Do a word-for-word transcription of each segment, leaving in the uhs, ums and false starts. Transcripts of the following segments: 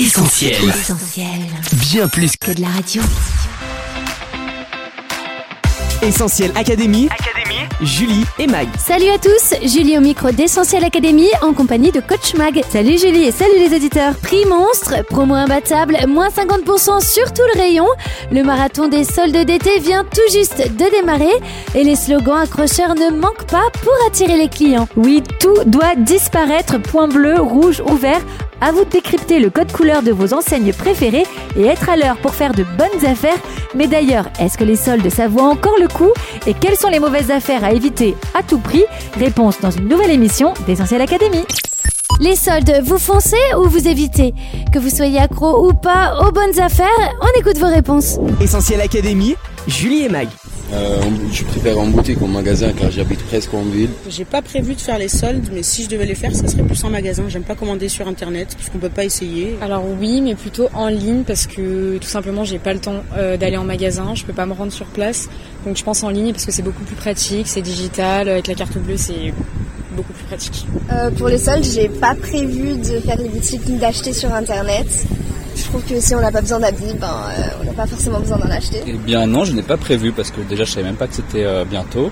Essentiel. Essentiel. Bien plus que de la radio. Essentiel Académie. Académie. Julie et Mag. Salut à tous, Julie au micro d'Essentiel Académie en compagnie de Coach Mag. Salut Julie et salut les auditeurs. Prix monstre, promo imbattable, moins cinquante pour cent sur tout le rayon. Le marathon des soldes d'été vient tout juste de démarrer et les slogans accrocheurs ne manquent pas pour attirer les clients. Oui, tout doit disparaître, point bleu, rouge ou vert. À vous de décrypter le code couleur de vos enseignes préférées et être à l'heure pour faire de bonnes affaires. Mais d'ailleurs, est-ce que les soldes, ça vaut encore le coup ? Et quelles sont les mauvaises affaires à éviter à tout prix ? Réponse dans une nouvelle émission d'Essentiel Académie. Les soldes, vous foncez ou vous évitez ? Que vous soyez accro ou pas aux bonnes affaires, on écoute vos réponses. Essentiel Académie, Julie et Mag. Euh, je préfère en boutique qu'en magasin car j'habite presque en ville. J'ai pas prévu de faire les soldes, mais si je devais les faire, ça serait plus en magasin. J'aime pas commander sur internet parce qu'on peut pas essayer. Alors oui, mais plutôt en ligne parce que tout simplement j'ai pas le temps euh, d'aller en magasin, je peux pas me rendre sur place. Donc je pense en ligne parce que c'est beaucoup plus pratique, c'est digital, avec la carte bleue c'est beaucoup plus pratique. Euh, pour les soldes, j'ai pas prévu de faire les boutiques ni d'acheter sur internet. Je trouve que si on n'a pas besoin d'habits, ben, euh, on n'a pas forcément besoin d'en acheter. Eh bien non, je n'ai pas prévu parce que déjà je ne savais même pas que c'était euh, bientôt.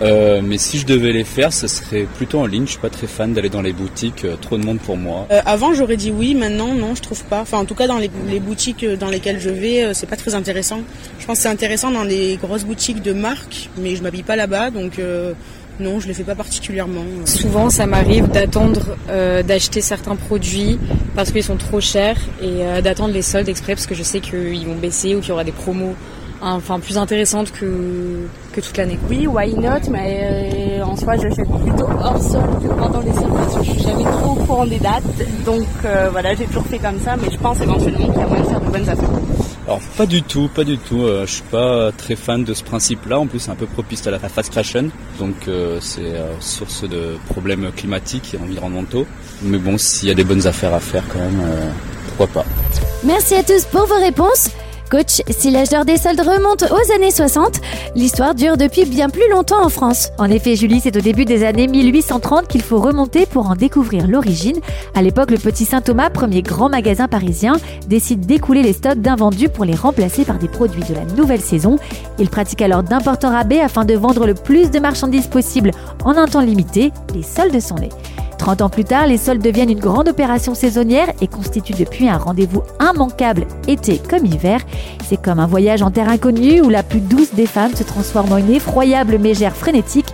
Euh, mais si je devais les faire, ce serait plutôt en ligne. Je ne suis pas très fan d'aller dans les boutiques, euh, trop de monde pour moi. Euh, avant j'aurais dit oui, maintenant non, je trouve pas. Enfin en tout cas dans les, les boutiques dans lesquelles je vais, euh, c'est pas très intéressant. Je pense que c'est intéressant dans les grosses boutiques de marques, mais je m'habille pas là-bas donc... Euh... Non, je ne le fais pas particulièrement. Souvent, ça m'arrive d'attendre euh, d'acheter certains produits parce qu'ils sont trop chers et euh, d'attendre les soldes exprès parce que je sais qu'ils vont baisser ou qu'il y aura des promos hein, enfin, plus intéressantes que, que toute l'année. Oui, why not, mais euh, en soi, j'achète plutôt hors solde que pendant les soldes parce que je ne suis jamais trop au courant des dates. Donc euh, voilà, j'ai toujours fait comme ça, mais je pense éventuellement qu'il y a moyen de faire de bonnes affaires. Alors pas du tout, pas du tout, euh, je suis pas très fan de ce principe-là, en plus c'est un peu propice à la fast fashion, donc euh, c'est euh, source de problèmes climatiques et environnementaux, mais bon s'il y a des bonnes affaires à faire quand même, euh, pourquoi pas. Merci à tous pour vos réponses. Coach, si l'âge d'or des soldes remonte aux années soixante, l'histoire dure depuis bien plus longtemps en France. En effet, Julie, c'est au début des années mille huit cent trente qu'il faut remonter pour en découvrir l'origine. À l'époque, le petit Saint-Thomas, premier grand magasin parisien, décide d'écouler les stocks d'invendus pour les remplacer par des produits de la nouvelle saison. Il pratique alors d'importants rabais afin de vendre le plus de marchandises possible en un temps limité. Les soldes sont nés. trente ans plus tard, les soldes deviennent une grande opération saisonnière et constituent depuis un rendez-vous immanquable, été comme hiver. C'est comme un voyage en terre inconnue où la plus douce des femmes se transforme en une effroyable mégère frénétique,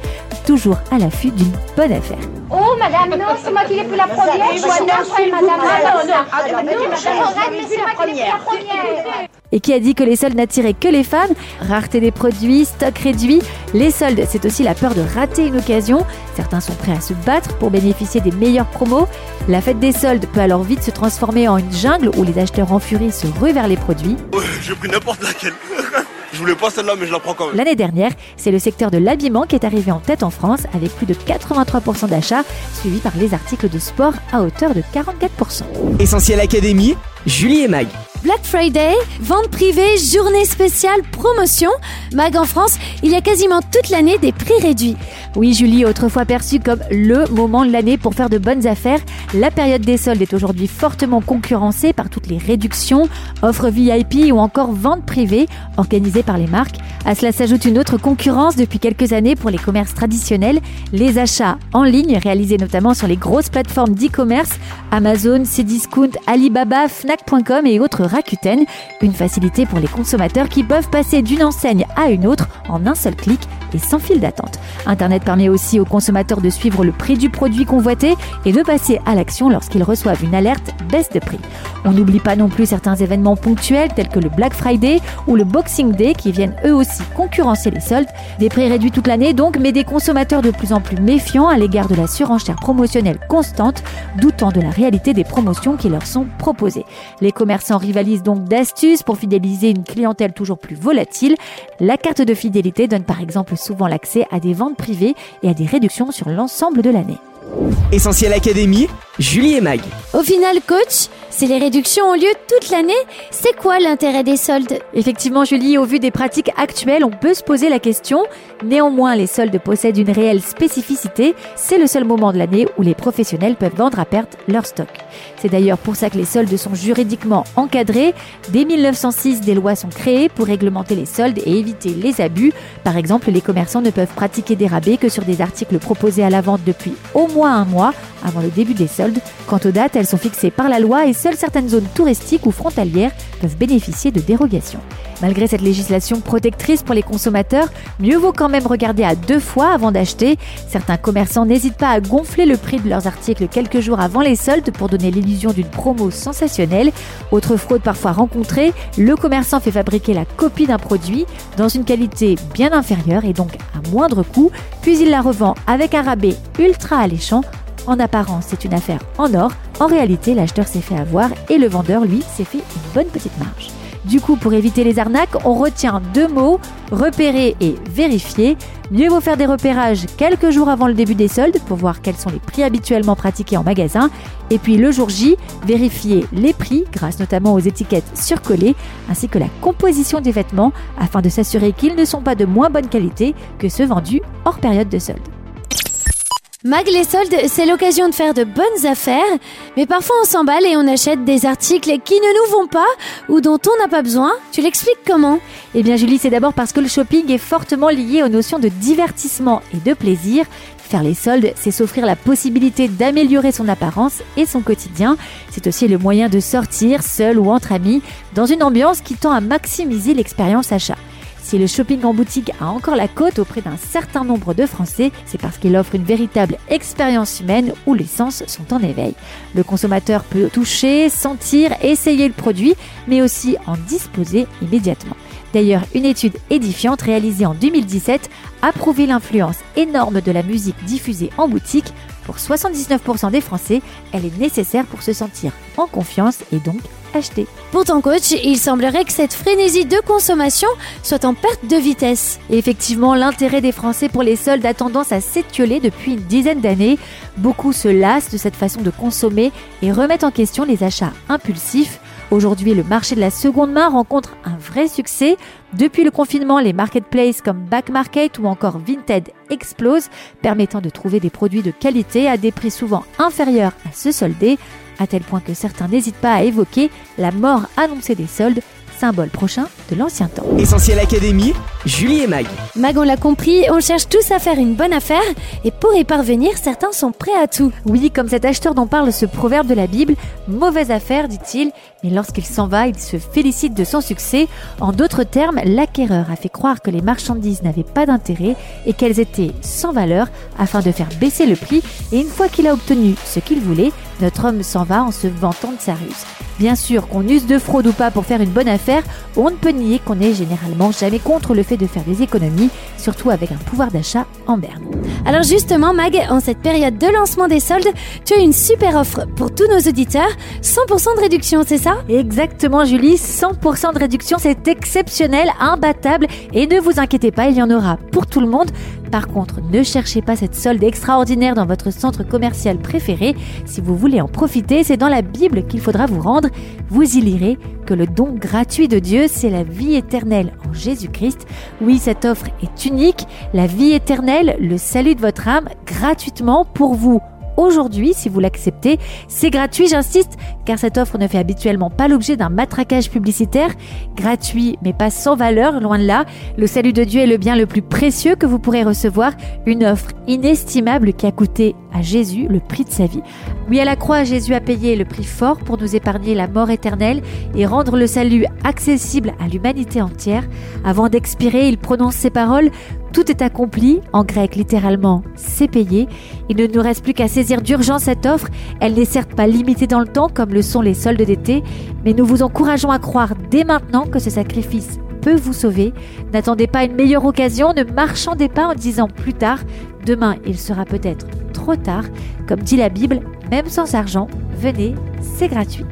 toujours à l'affût d'une bonne affaire. Oh madame, non, c'est moi qui l'ai plus la première. Je suis après madame. Ah, non, non, ah, non, non, je regrette, mais c'est moi qui l'ai plus la première. Et qui a dit que les soldes n'attiraient que les femmes ? Rareté des produits, stock réduit. Les soldes, c'est aussi la peur de rater une occasion. Certains sont prêts à se battre pour bénéficier des meilleures promos. La fête des soldes peut alors vite se transformer en une jungle où les acheteurs en furie se ruent vers les produits. Ouais, j'ai pris n'importe laquelle. Je voulais pas celle-là, mais je la prends quand même. L'année dernière, c'est le secteur de l'habillement qui est arrivé en tête en France avec plus de quatre-vingt-trois pour cent d'achats, suivi par les articles de sport à hauteur de quarante-quatre pour cent. Essentiel Académie, Julie et Mag. Black Friday, vente privée, journée spéciale, promotion. Mag, en France, il y a quasiment toute l'année des prix réduits. Oui, Julie, autrefois perçue comme le moment de l'année pour faire de bonnes affaires, la période des soldes est aujourd'hui fortement concurrencée par toutes les réductions, offres V I P ou encore ventes privées organisées par les marques. À cela s'ajoute une autre concurrence depuis quelques années pour les commerces traditionnels, les achats en ligne réalisés notamment sur les grosses plateformes d'e-commerce, Amazon, Cdiscount, Alibaba, Fnac point com et autres Rakuten, une facilité pour les consommateurs qui peuvent passer d'une enseigne à une autre en un seul clic et sans fil d'attente. Internet permet aussi aux consommateurs de suivre le prix du produit convoité et de passer à l'action lorsqu'ils reçoivent une alerte baisse de prix. On n'oublie pas non plus certains événements ponctuels tels que le Black Friday ou le Boxing Day qui viennent eux aussi concurrencer les soldes. Des prix réduits toute l'année donc, mais des consommateurs de plus en plus méfiants à l'égard de la surenchère promotionnelle constante, doutant de la réalité des promotions qui leur sont proposées. Les commerçants rivalisent donc d'astuces pour fidéliser une clientèle toujours plus volatile. La carte de fidélité donne par exemple souvent l'accès à des ventes privées et à des réductions sur l'ensemble de l'année. Essentiel Académie, Julie et Mag. Au final, coach, si les réductions ont lieu toute l'année, c'est quoi l'intérêt des soldes ? Effectivement, Julie, au vu des pratiques actuelles, on peut se poser la question. Néanmoins, les soldes possèdent une réelle spécificité. C'est le seul moment de l'année où les professionnels peuvent vendre à perte leur stock. C'est d'ailleurs pour ça que les soldes sont juridiquement encadrés. Dès mille neuf cent six, des lois sont créées pour réglementer les soldes et éviter les abus. Par exemple, les commerçants ne peuvent pratiquer des rabais que sur des articles proposés à la vente depuis au moins un mois avant le début des soldes. Quant aux dates, elles sont fixées par la loi et seules certaines zones touristiques ou frontalières peuvent bénéficier de dérogations. Malgré cette législation protectrice pour les consommateurs, mieux vaut quand même regarder à deux fois avant d'acheter. Certains commerçants n'hésitent pas à gonfler le prix de leurs articles quelques jours avant les soldes pour donner l'illusion d'une promo sensationnelle. Autre fraude parfois rencontrée, le commerçant fait fabriquer la copie d'un produit dans une qualité bien inférieure et donc à moindre coût, puis il la revend avec un rabais ultra alléchant. En apparence, c'est une affaire en or. En réalité, l'acheteur s'est fait avoir et le vendeur, lui, s'est fait une bonne petite marge. Du coup, pour éviter les arnaques, on retient deux mots, repérer et vérifier. Mieux vaut faire des repérages quelques jours avant le début des soldes pour voir quels sont les prix habituellement pratiqués en magasin. Et puis le jour J, vérifier les prix grâce notamment aux étiquettes surcollées ainsi que la composition des vêtements afin de s'assurer qu'ils ne sont pas de moins bonne qualité que ceux vendus hors période de solde. Mag, les soldes, c'est l'occasion de faire de bonnes affaires, mais parfois on s'emballe et on achète des articles qui ne nous vont pas ou dont on n'a pas besoin. Tu l'expliques comment ? Eh bien Julie, c'est d'abord parce que le shopping est fortement lié aux notions de divertissement et de plaisir. Faire les soldes, c'est s'offrir la possibilité d'améliorer son apparence et son quotidien. C'est aussi le moyen de sortir, seul ou entre amis, dans une ambiance qui tend à maximiser l'expérience achat. Si le shopping en boutique a encore la cote auprès d'un certain nombre de Français, c'est parce qu'il offre une véritable expérience humaine où les sens sont en éveil. Le consommateur peut toucher, sentir, essayer le produit, mais aussi en disposer immédiatement. D'ailleurs, une étude édifiante réalisée en deux mille dix-sept a prouvé l'influence énorme de la musique diffusée en boutique. Pour soixante-dix-neuf pour cent des Français, elle est nécessaire pour se sentir en confiance et donc acheter. Pour ton coach, il semblerait que cette frénésie de consommation soit en perte de vitesse. Et effectivement, l'intérêt des Français pour les soldes a tendance à s'étioler depuis une dizaine d'années. Beaucoup se lassent de cette façon de consommer et remettent en question les achats impulsifs. Aujourd'hui, le marché de la seconde main rencontre un vrai succès. Depuis le confinement, les marketplaces comme Back Market ou encore Vinted explosent, permettant de trouver des produits de qualité à des prix souvent inférieurs à ceux soldés, à tel point que certains n'hésitent pas à évoquer la mort annoncée des soldes, symbole prochain de l'ancien temps. Essentiel Académie, Julie et Mag. Mag, on l'a compris, on cherche tous à faire une bonne affaire et pour y parvenir, certains sont prêts à tout. Oui, comme cet acheteur dont parle ce proverbe de la Bible, « mauvaise affaire », dit-il, mais lorsqu'il s'en va, il se félicite de son succès. En d'autres termes, l'acquéreur a fait croire que les marchandises n'avaient pas d'intérêt et qu'elles étaient sans valeur afin de faire baisser le prix. Et une fois qu'il a obtenu ce qu'il voulait, notre homme s'en va en se vantant de sa ruse. Bien sûr, qu'on use de fraude ou pas pour faire une bonne affaire, on ne peut nier qu'on n'est généralement jamais contre le fait de faire des économies, surtout avec un pouvoir d'achat en berne. Alors justement, Mag, en cette période de lancement des soldes, tu as une super offre pour tous nos auditeurs, cent pour cent de réduction, c'est ça ? Exactement Julie, cent pour cent de réduction, c'est exceptionnel, imbattable et ne vous inquiétez pas, il y en aura pour tout le monde. Par contre, ne cherchez pas cette solde extraordinaire dans votre centre commercial préféré. Si vous voulez en profiter, c'est dans la Bible qu'il faudra vous rendre. Vous y lirez que le don gratuit de Dieu, c'est la vie éternelle en Jésus-Christ. Oui, cette offre est unique. La vie éternelle, le salut de votre âme, gratuitement pour vous. Aujourd'hui, si vous l'acceptez, c'est gratuit, j'insiste, car cette offre ne fait habituellement pas l'objet d'un matraquage publicitaire. Gratuit, mais pas sans valeur, loin de là. Le salut de Dieu est le bien le plus précieux que vous pourrez recevoir. Une offre inestimable qui a coûté à Jésus le prix de sa vie. Oui, à la croix, Jésus a payé le prix fort pour nous épargner la mort éternelle et rendre le salut accessible à l'humanité entière. Avant d'expirer, il prononce ces paroles. Tout est accompli, en grec littéralement, c'est payé. Il ne nous reste plus qu'à saisir d'urgence cette offre. Elle n'est certes pas limitée dans le temps, comme le sont les soldes d'été, mais nous vous encourageons à croire dès maintenant que ce sacrifice peut vous sauver. N'attendez pas une meilleure occasion, ne marchandez pas en disant plus tard. Demain, il sera peut-être trop tard. Comme dit la Bible, même sans argent, venez, c'est gratuit.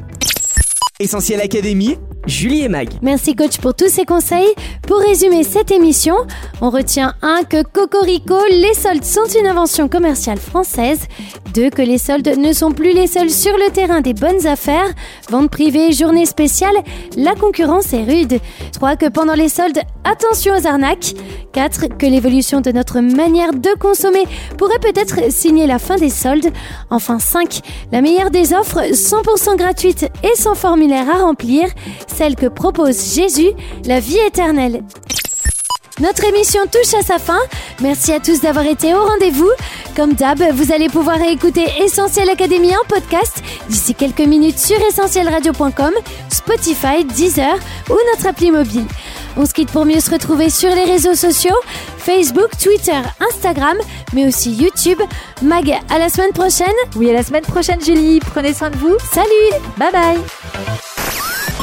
Essentiel Académie, Julie et Mag. Merci coach pour tous ces conseils. Pour résumer cette émission, on retient un que cocorico, les soldes sont une invention commerciale française. deux que les soldes ne sont plus les seuls sur le terrain des bonnes affaires. Vente privée, journée spéciale, la concurrence est rude. trois que pendant les soldes, attention aux arnaques. quatre que l'évolution de notre manière de consommer pourrait peut-être signer la fin des soldes. Enfin cinq la meilleure des offres, cent pour cent gratuite et sans formulaire à remplir, celle que propose Jésus, la vie éternelle. Notre émission touche à sa fin. Merci à tous d'avoir été au rendez-vous. Comme d'hab, vous allez pouvoir écouter Essentiel Académie en podcast d'ici quelques minutes sur essentiel radio point com, Spotify, Deezer ou notre appli mobile. On se quitte pour mieux se retrouver sur les réseaux sociaux, Facebook, Twitter, Instagram, mais aussi YouTube. Mag, à la semaine prochaine. Oui, à la semaine prochaine, Julie. Prenez soin de vous. Salut. Bye bye.